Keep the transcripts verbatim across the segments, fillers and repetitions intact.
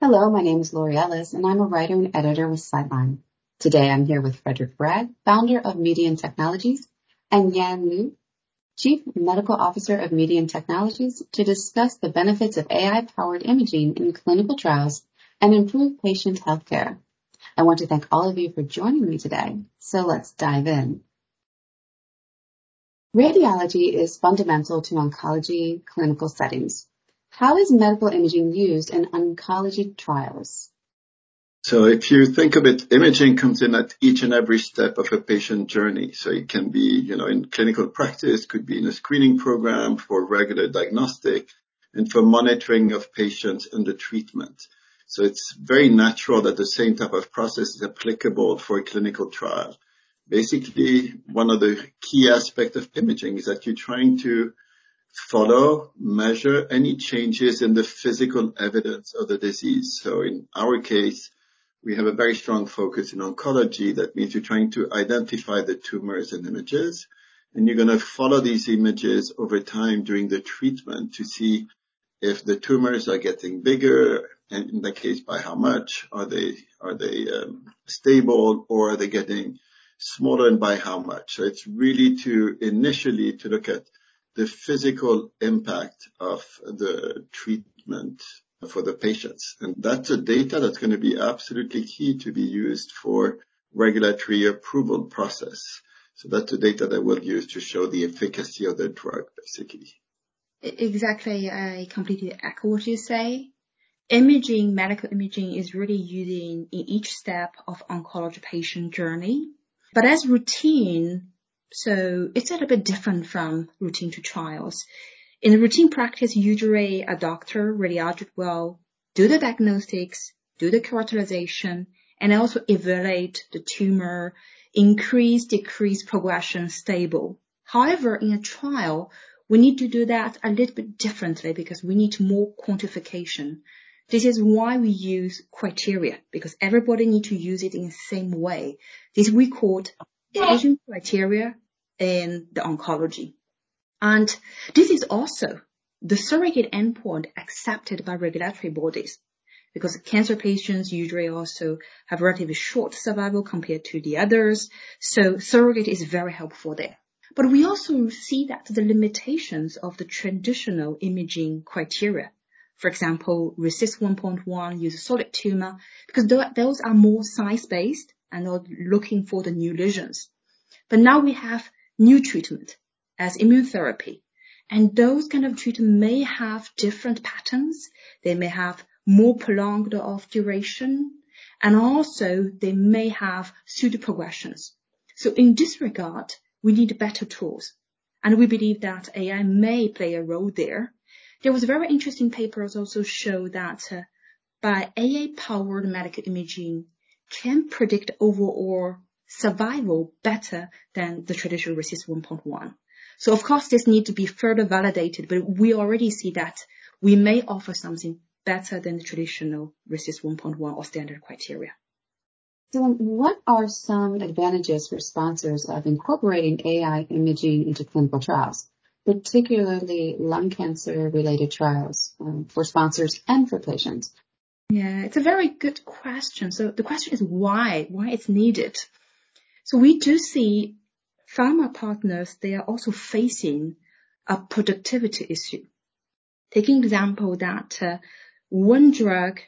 Hello, my name is Lori Ellis, and I'm a writer and editor with Sightline. Today, I'm here with Fredrik Brag, founder of Median Technologies, and Yan Lu, Chief Medical Officer of Median Technologies, to discuss the benefits of A I-powered imaging in clinical trials and improve patient healthcare. I want to thank all of you for joining me today, so let's dive in. Radiology is fundamental to oncology clinical settings. How is medical imaging used in oncology trials? So if you think of it, imaging comes in at each and every step of a patient journey. So it can be, you know, in clinical practice, could be in a screening program for regular diagnostic and for monitoring of patients under treatment. So it's very natural that the same type of process is applicable for a clinical trial. Basically, one of the key aspects of imaging is that you're trying to follow, measure any changes in the physical evidence of the disease. So in our case, we have a very strong focus in oncology. That means you're trying to identify the tumors in images, and you're going to follow these images over time during the treatment to see if the tumors are getting bigger, and in that case, by how much, are they are they um, stable, or are they getting smaller, and by how much. So it's really to initially to look at the physical impact of the treatment for the patients. And that's a data that's going to be absolutely key to be used for regulatory approval process. So that's the data that we'll use to show the efficacy of the drug, basically. Exactly. I completely echo what you say. Imaging, medical imaging is really used in each step of oncology patient journey. But as routine, so it's a little bit different from routine to trials. In routine practice, usually a doctor, radiologist will do the diagnostics, do the characterization, and also evaluate the tumor, increase, decrease, progression, stable. However, in a trial, we need to do that a little bit differently because we need more quantification. This is why we use criteria, because everybody needs to use it in the same way. This we call imaging criteria in the oncology. And this is also the surrogate endpoint accepted by regulatory bodies, because cancer patients usually also have relatively short survival compared to the others. So surrogate is very helpful there. But we also see that the limitations of the traditional imaging criteria, for example, RECIST one point one uses solid tumor, because those are more size-based and are looking for the new lesions. But now we have new treatment as immunotherapy. And those kind of treatment may have different patterns. They may have more prolonged of duration, and also they may have pseudoprogressions. So in this regard, we need better tools. And we believe that A I may play a role there. There was a very interesting paper also show that uh, by A I-powered medical imaging can predict overall survival better than the traditional RECIST one point one. So of course, this needs to be further validated, but we already see that we may offer something better than the traditional RECIST one point one or standard criteria. So what are some advantages for sponsors of incorporating A I imaging into clinical trials, particularly lung cancer-related trials um, for sponsors and for patients? Yeah, it's a very good question. So the question is why, why it's needed. So we do see pharma partners, they are also facing a productivity issue. Taking example that uh, one drug,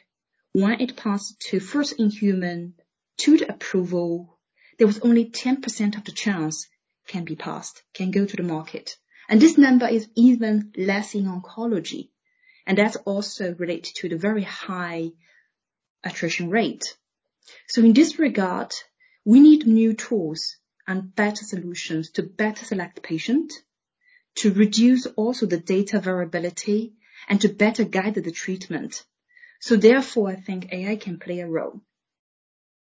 when it passed to first in human, to the approval, there was only ten percent of the chance can be passed, can go to the market. And this number is even less in oncology. And that's also related to the very high attrition rate. So in this regard, we need new tools and better solutions to better select patient, to reduce also the data variability, and to better guide the treatment. So therefore, I think A I can play a role.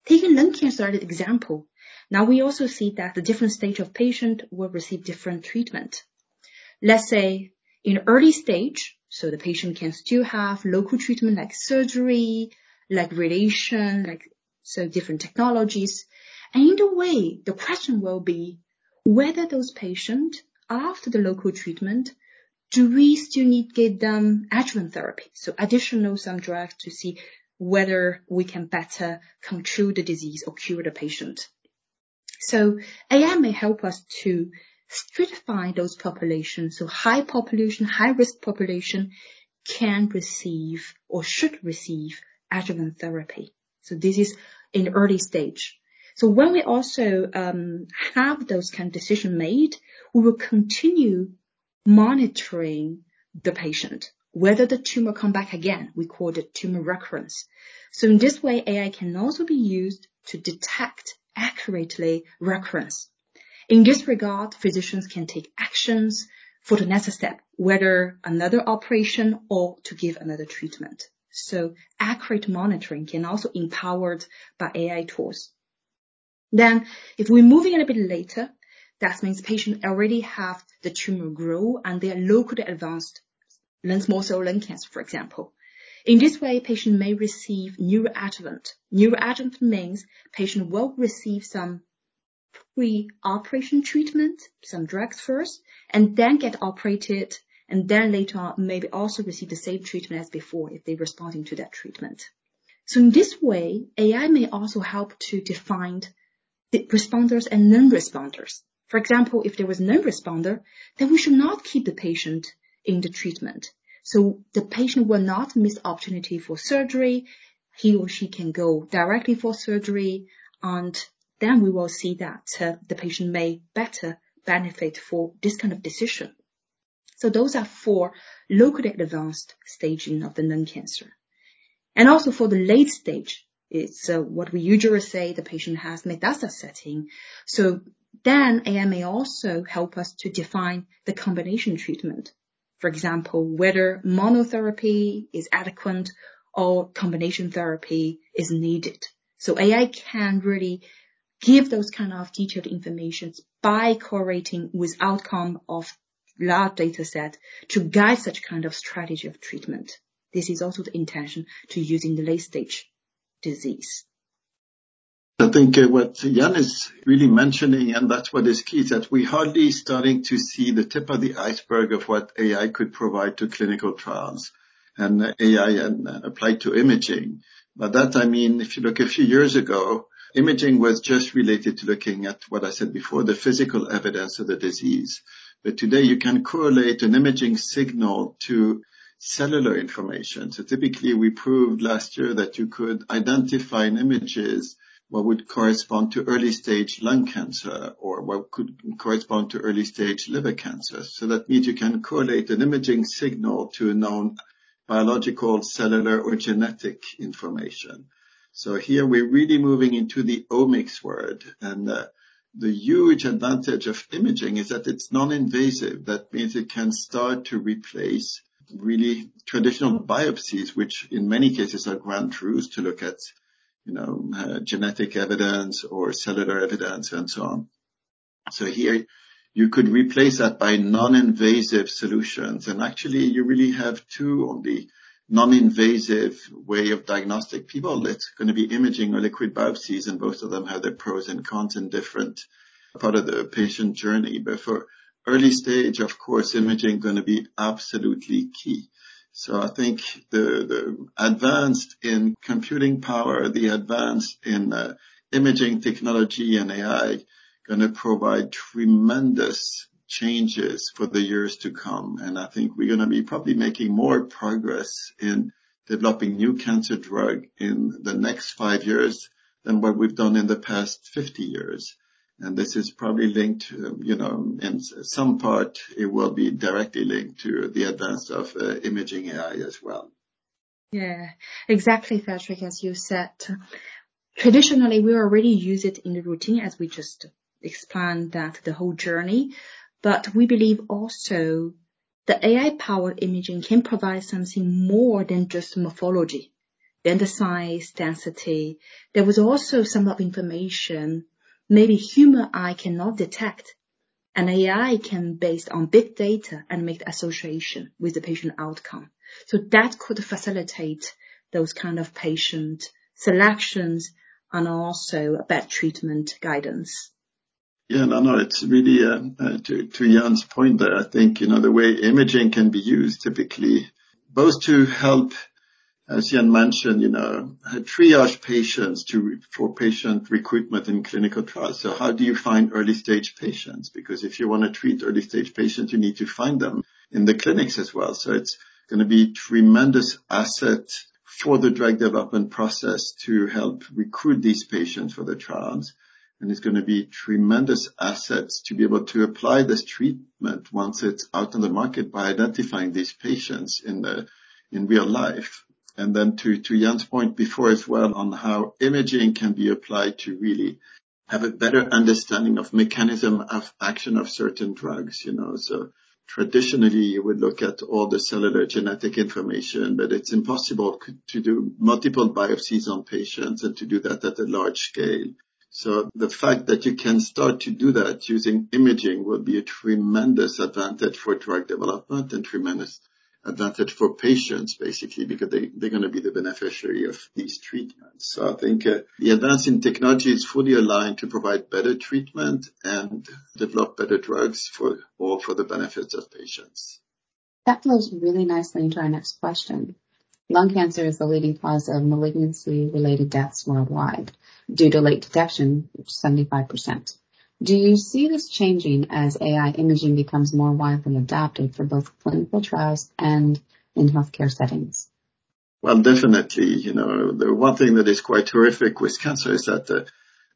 Taking lung cancer as an example, now we also see that the different stage of patient will receive different treatment. Let's say in early stage, so the patient can still have local treatment like surgery, like radiation, like so different technologies. And in a way, the question will be whether those patients, after the local treatment, do we still need to give them adjuvant therapy? So additional some drugs to see whether we can better control the disease or cure the patient. So A I may help us to stratify those populations. So high population, high risk population can receive or should receive adjuvant therapy. So this is in the early stage. So when we also um, have those kind of decisions made, we will continue monitoring the patient, whether the tumor come back again. We call it tumor recurrence. So in this way, A I can also be used to detect accurately recurrence. In this regard, physicians can take actions for the next step, whether another operation or to give another treatment. So accurate monitoring can also be empowered by A I tools. Then if we're moving a bit later, that means patients already have the tumor grow and they are locally advanced non-small cell lung cancer, for example. In this way, patient may receive neoadjuvant. Neoadjuvant means patient will receive some pre-operation treatment, some drugs first, and then get operated, and then later on maybe also receive the same treatment as before if they're responding to that treatment. So in this way, A I may also help to define the responders and non-responders. For example, if there was no responder, then we should not keep the patient in the treatment. So the patient will not miss opportunity for surgery. He or she can go directly for surgery, and then we will see that uh, the patient may better benefit for this kind of decision. So those are for locally advanced staging of the lung cancer. And also for the late stage, it's uh, what we usually say the patient has metastasis setting. So then A I may also help us to define the combination treatment. For example, whether monotherapy is adequate or combination therapy is needed. So A I can really give those kind of detailed information by correlating with outcome of large data set to guide such kind of strategy of treatment. This is also the intention to use in the late stage disease. I think what Yan is really mentioning, and that's what is key, is that we hardly starting to see the tip of the iceberg of what A I could provide to clinical trials and A I and applied to imaging. By that, I mean, if you look a few years ago, imaging was just related to looking at what I said before, the physical evidence of the disease. But today you can correlate an imaging signal to cellular information. So typically we proved last year that you could identify in images what would correspond to early stage lung cancer or what could correspond to early stage liver cancer. So that means you can correlate an imaging signal to a known biological, cellular, or genetic information. So here we're really moving into the omics world. And uh, the huge advantage of imaging is that it's non-invasive. That means it can start to replace really traditional biopsies, which in many cases are ground truths to look at you know, uh, genetic evidence or cellular evidence and so on. So here you could replace that by non-invasive solutions. And actually you really have two on the non-invasive way of diagnostic people. It's going to be imaging or liquid biopsies, and both of them have their pros and cons in different part of the patient journey. But for early stage, of course, imaging is going to be absolutely key. So I think the, the advanced in computing power, the advanced in uh, imaging technology and A I going to provide tremendous changes for the years to come. And I think we're going to be probably making more progress in developing new cancer drug in the next five years than what we've done in the past fifty years. And this is probably linked, you know, in some part, it will be directly linked to the advance of uh, imaging A I as well. Yeah, exactly, Fredrik, as you said. Traditionally, we already use it in the routine, as we just explained that the whole journey. But we believe also the A I-powered imaging can provide something more than just morphology, than the size, density. There was also some of information maybe human eye cannot detect, and A I can, based on big data, and make the association with the patient outcome. So that could facilitate those kind of patient selections and also about treatment guidance? Yeah, no, no, it's really, uh, uh, to, to Jan's point there, I think, you know, the way imaging can be used typically, both to help, as Yan mentioned, you know, triage patients to, for patient recruitment in clinical trials. So how do you find early stage patients? Because if you want to treat early stage patients, you need to find them in the clinics as well. So it's going to be tremendous asset for the drug development process to help recruit these patients for the trials. And it's going to be tremendous assets to be able to apply this treatment once it's out on the market by identifying these patients in the, in real life. And then to, to Jan's point before as well on how imaging can be applied to really have a better understanding of mechanism of action of certain drugs, you know. So traditionally you would look at all the cellular genetic information, but it's impossible to do multiple biopsies on patients and to do that at a large scale. So the fact that you can start to do that using imaging will be a tremendous advantage for drug development and tremendous advantage for patients, basically, because they, they're going to be the beneficiary of these treatments. So I think uh, the advance in technology is fully aligned to provide better treatment and develop better drugs for all for the benefits of patients. That flows really nicely into our next question. Lung cancer is the leading cause of malignancy-related deaths worldwide due to late detection, seventy-five percent. Do you see this changing as A I imaging becomes more widely adopted for both clinical trials and in healthcare settings? Well, definitely. You know, the one thing that is quite horrific with cancer is that uh,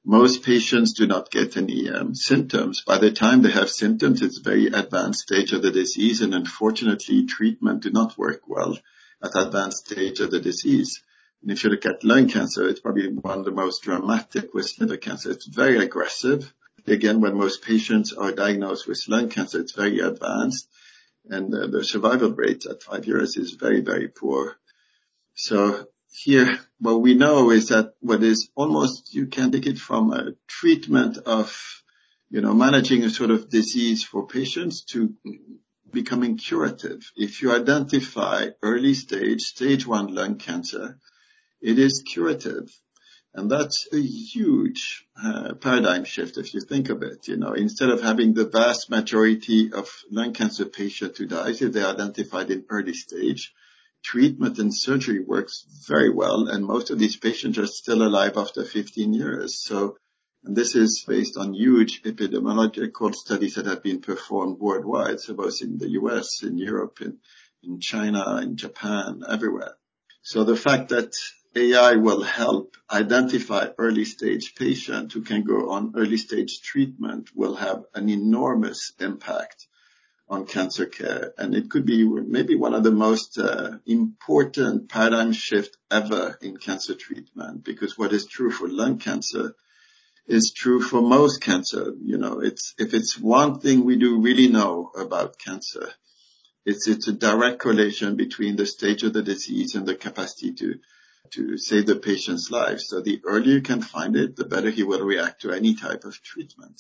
most patients do not get any um, symptoms. By the time they have symptoms, it's a very advanced stage of the disease, and unfortunately, treatment do not work well at advanced stage of the disease. And if you look at lung cancer, it's probably one of the most dramatic with liver cancer. It's very aggressive. Again, when most patients are diagnosed with lung cancer, it's very advanced, and uh, the survival rate at five years is very, very poor. So here, what we know is that what is almost, you can take it from a treatment of, you know, managing a sort of disease for patients to becoming curative. If you identify early stage, stage one lung cancer, it is curative. And that's a huge uh, paradigm shift if you think of it. You know, instead of having the vast majority of lung cancer patients who die, if they're identified in early stage, treatment and surgery works very well. And most of these patients are still alive after fifteen years. So, and this is based on huge epidemiological studies that have been performed worldwide. So both in the U S, in Europe, in, in China, in Japan, everywhere. So the fact that A I will help identify early stage patients who can go on early stage treatment will have an enormous impact on cancer care. And it could be maybe one of the most uh, important paradigm shift ever in cancer treatment, because what is true for lung cancer is true for most cancer. You know, it's, if it's one thing we do really know about cancer, it's, it's a direct correlation between the stage of the disease and the capacity to to save the patient's life. So the earlier you can find it, the better he will react to any type of treatment.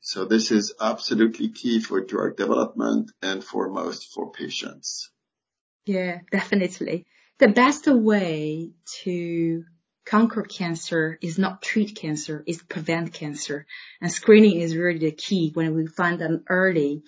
So this is absolutely key for drug development and foremost for patients. Yeah, definitely. The best way to conquer cancer is not treat cancer, is prevent cancer. And screening is really the key when we find them early.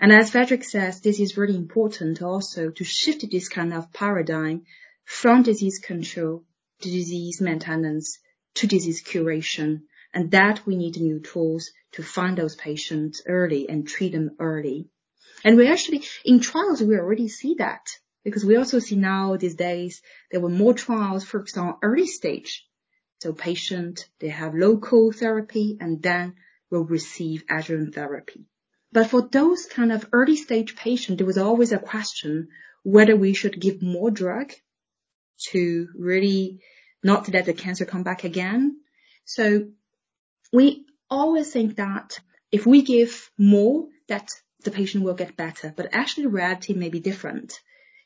And as Fredrik says, this is really important also to shift this kind of paradigm from disease control to disease maintenance to disease curation, and that we need new tools to find those patients early and treat them early. And we actually, in trials, we already see that, because we also see now these days there were more trials focused on early stage. So patient, they have local therapy and then will receive adjuvant therapy. But for those kind of early stage patients, there was always a question whether we should give more drug to really not let the cancer come back again. So we always think that if we give more, that the patient will get better. But actually reality may be different.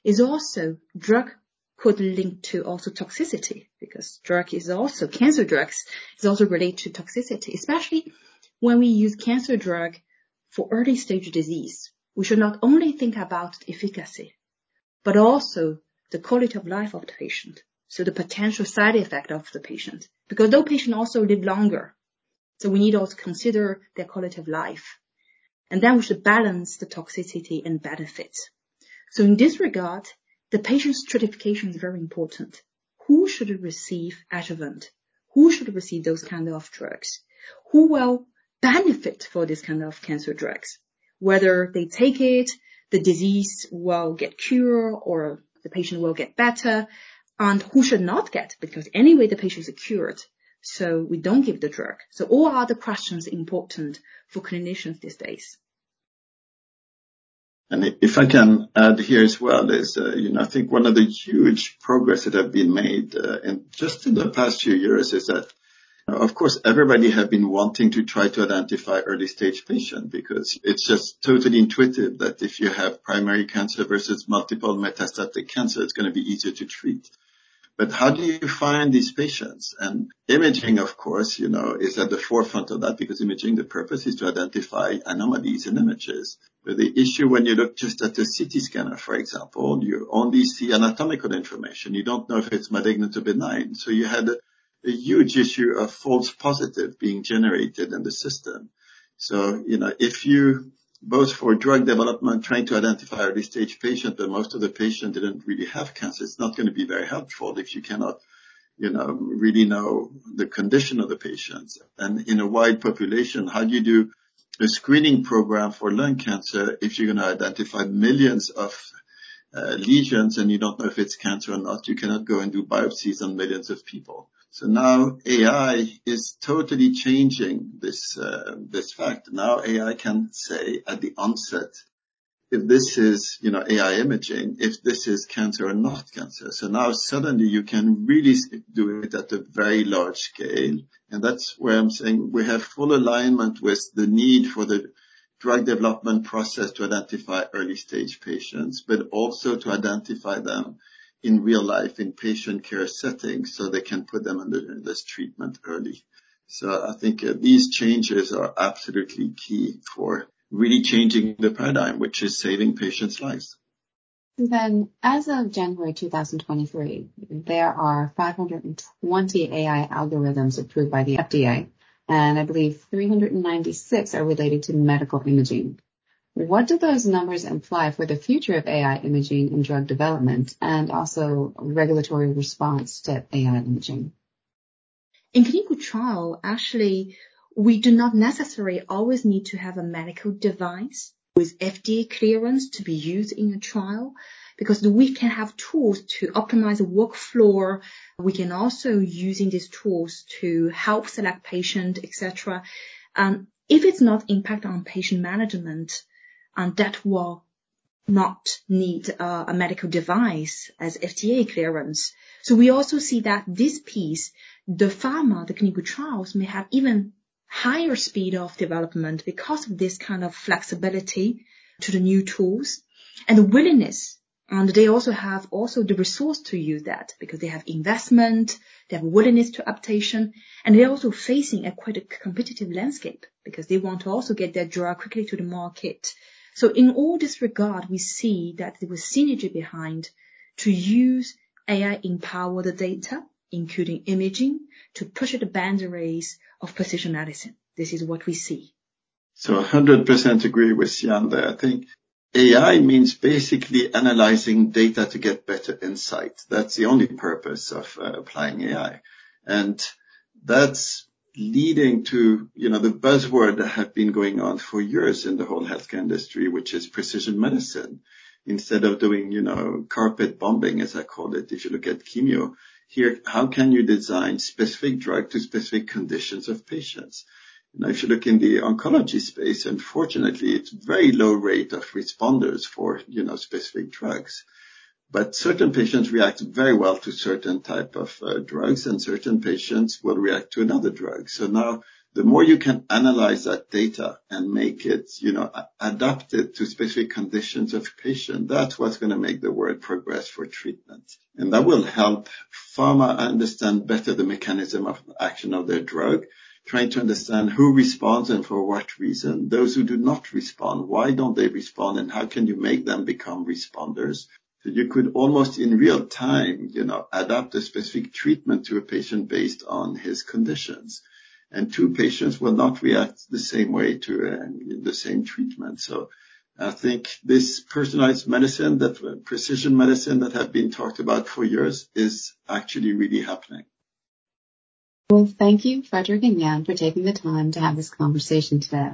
Is also drug could link to also toxicity, because drug is also, cancer drugs is also related to toxicity, especially when we use cancer drug for early stage disease. We should not only think about efficacy, but also the quality of life of the patient. so the potential side effect of the patient, because those patients also live longer. So we need also consider their quality of life. And then we should balance the toxicity and benefits. So in this regard, the patient stratification is very important. Who should receive adjuvant? Who should receive those kind of drugs? Who will benefit for this kind of cancer drugs? Whether they take it, the disease will get cured or the patient will get better, and who should not get, because anyway the patient is cured, so we don't give the drug. So all other questions are important for clinicians these days. And if I can add here as well is, uh, you know, I think one of the huge progress that have been made uh, in just in the past few years is that, uh, of course, everybody have been wanting to try to identify early stage patients, because it's just totally intuitive that if you have primary cancer versus multiple metastatic cancer, it's going to be easier to treat. But how do you find these patients? And imaging, of course, you know, is at the forefront of that, because imaging, the purpose is to identify anomalies in images. But the issue when you look just at the C T scanner, for example, you only see anatomical information. You don't know if it's malignant or benign. So you had a, a huge issue of false positive being generated in the system. So, you know, if you, both for drug development, trying to identify early stage patients, but most of the patients didn't really have cancer, it's not going to be very helpful if you cannot, you know, really know the condition of the patients. And in a wide population, how do you do a screening program for lung cancer if you're going to identify millions of uh, lesions and you don't know if it's cancer or not? You cannot go and do biopsies on millions of people. So now A I is totally changing this uh, this fact. Now A I can say at the onset if this is, you know, A I imaging, if this is cancer or not cancer. So now suddenly you can really do it at a very large scale. And that's where I'm saying we have full alignment with the need for the drug development process to identify early stage patients, but also to identify them in real life, in patient care settings, so they can put them under this treatment early. So I think uh, these changes are absolutely key for really changing the paradigm, which is saving patients' lives. Then, as of January two thousand twenty-three, there are five hundred twenty A I algorithms approved by the F D A, and I believe three hundred ninety-six are related to medical imaging. What do those numbers imply for the future of A I imaging in drug development, and also regulatory response to A I imaging? In clinical trial, actually, we do not necessarily always need to have a medical device with F D A clearance to be used in a trial, because we can have tools to optimize the workflow. We can also using these tools to help select patient, et cetera. Um, if it's not impact on patient management, and that will not need uh, a medical device as F D A clearance. So we also see that this piece, the pharma, the clinical trials may have even higher speed of development because of this kind of flexibility to the new tools and the willingness. And they also have also the resource to use that, because they have investment, they have willingness to adaptation, and they're also facing a quite a competitive landscape because they want to also get their drug quickly to the market. So in all this regard, we see that there was synergy behind to use A I-empowered data, including imaging, to push the boundaries of precision medicine. This is what we see. So one hundred percent agree with Yan there. I think A I means basically analyzing data to get better insight. That's the only purpose of uh, applying A I. And that's leading to, you know, the buzzword that have been going on for years in the whole healthcare industry, which is precision medicine. Instead of doing, you know, carpet bombing, as I call it, if you look at chemo, here, how can you design specific drug to specific conditions of patients? Now, if you look in the oncology space, unfortunately, it's very low rate of responders for, you know, specific drugs. But certain patients react very well to certain type of uh, drugs, and certain patients will react to another drug. So now the more you can analyze that data and make it, you know, adapted to specific conditions of patient, that's what's going to make the world progress for treatment. And that will help pharma understand better the mechanism of action of their drug, trying to understand who responds and for what reason. Those who do not respond, why don't they respond, and how can you make them become responders? So you could almost in real time, you know, adapt a specific treatment to a patient based on his conditions. And two patients will not react the same way to uh, the same treatment. So I think this personalized medicine, that uh, precision medicine that have been talked about for years is actually really happening. Well, thank you, Fredrik and Yan, for taking the time to have this conversation today.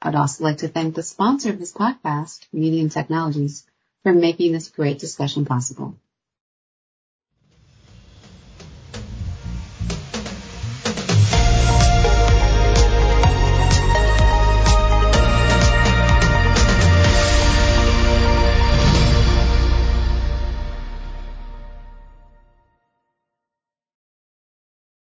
I'd also like to thank the sponsor of this podcast, Median Technologies, for making this great discussion possible.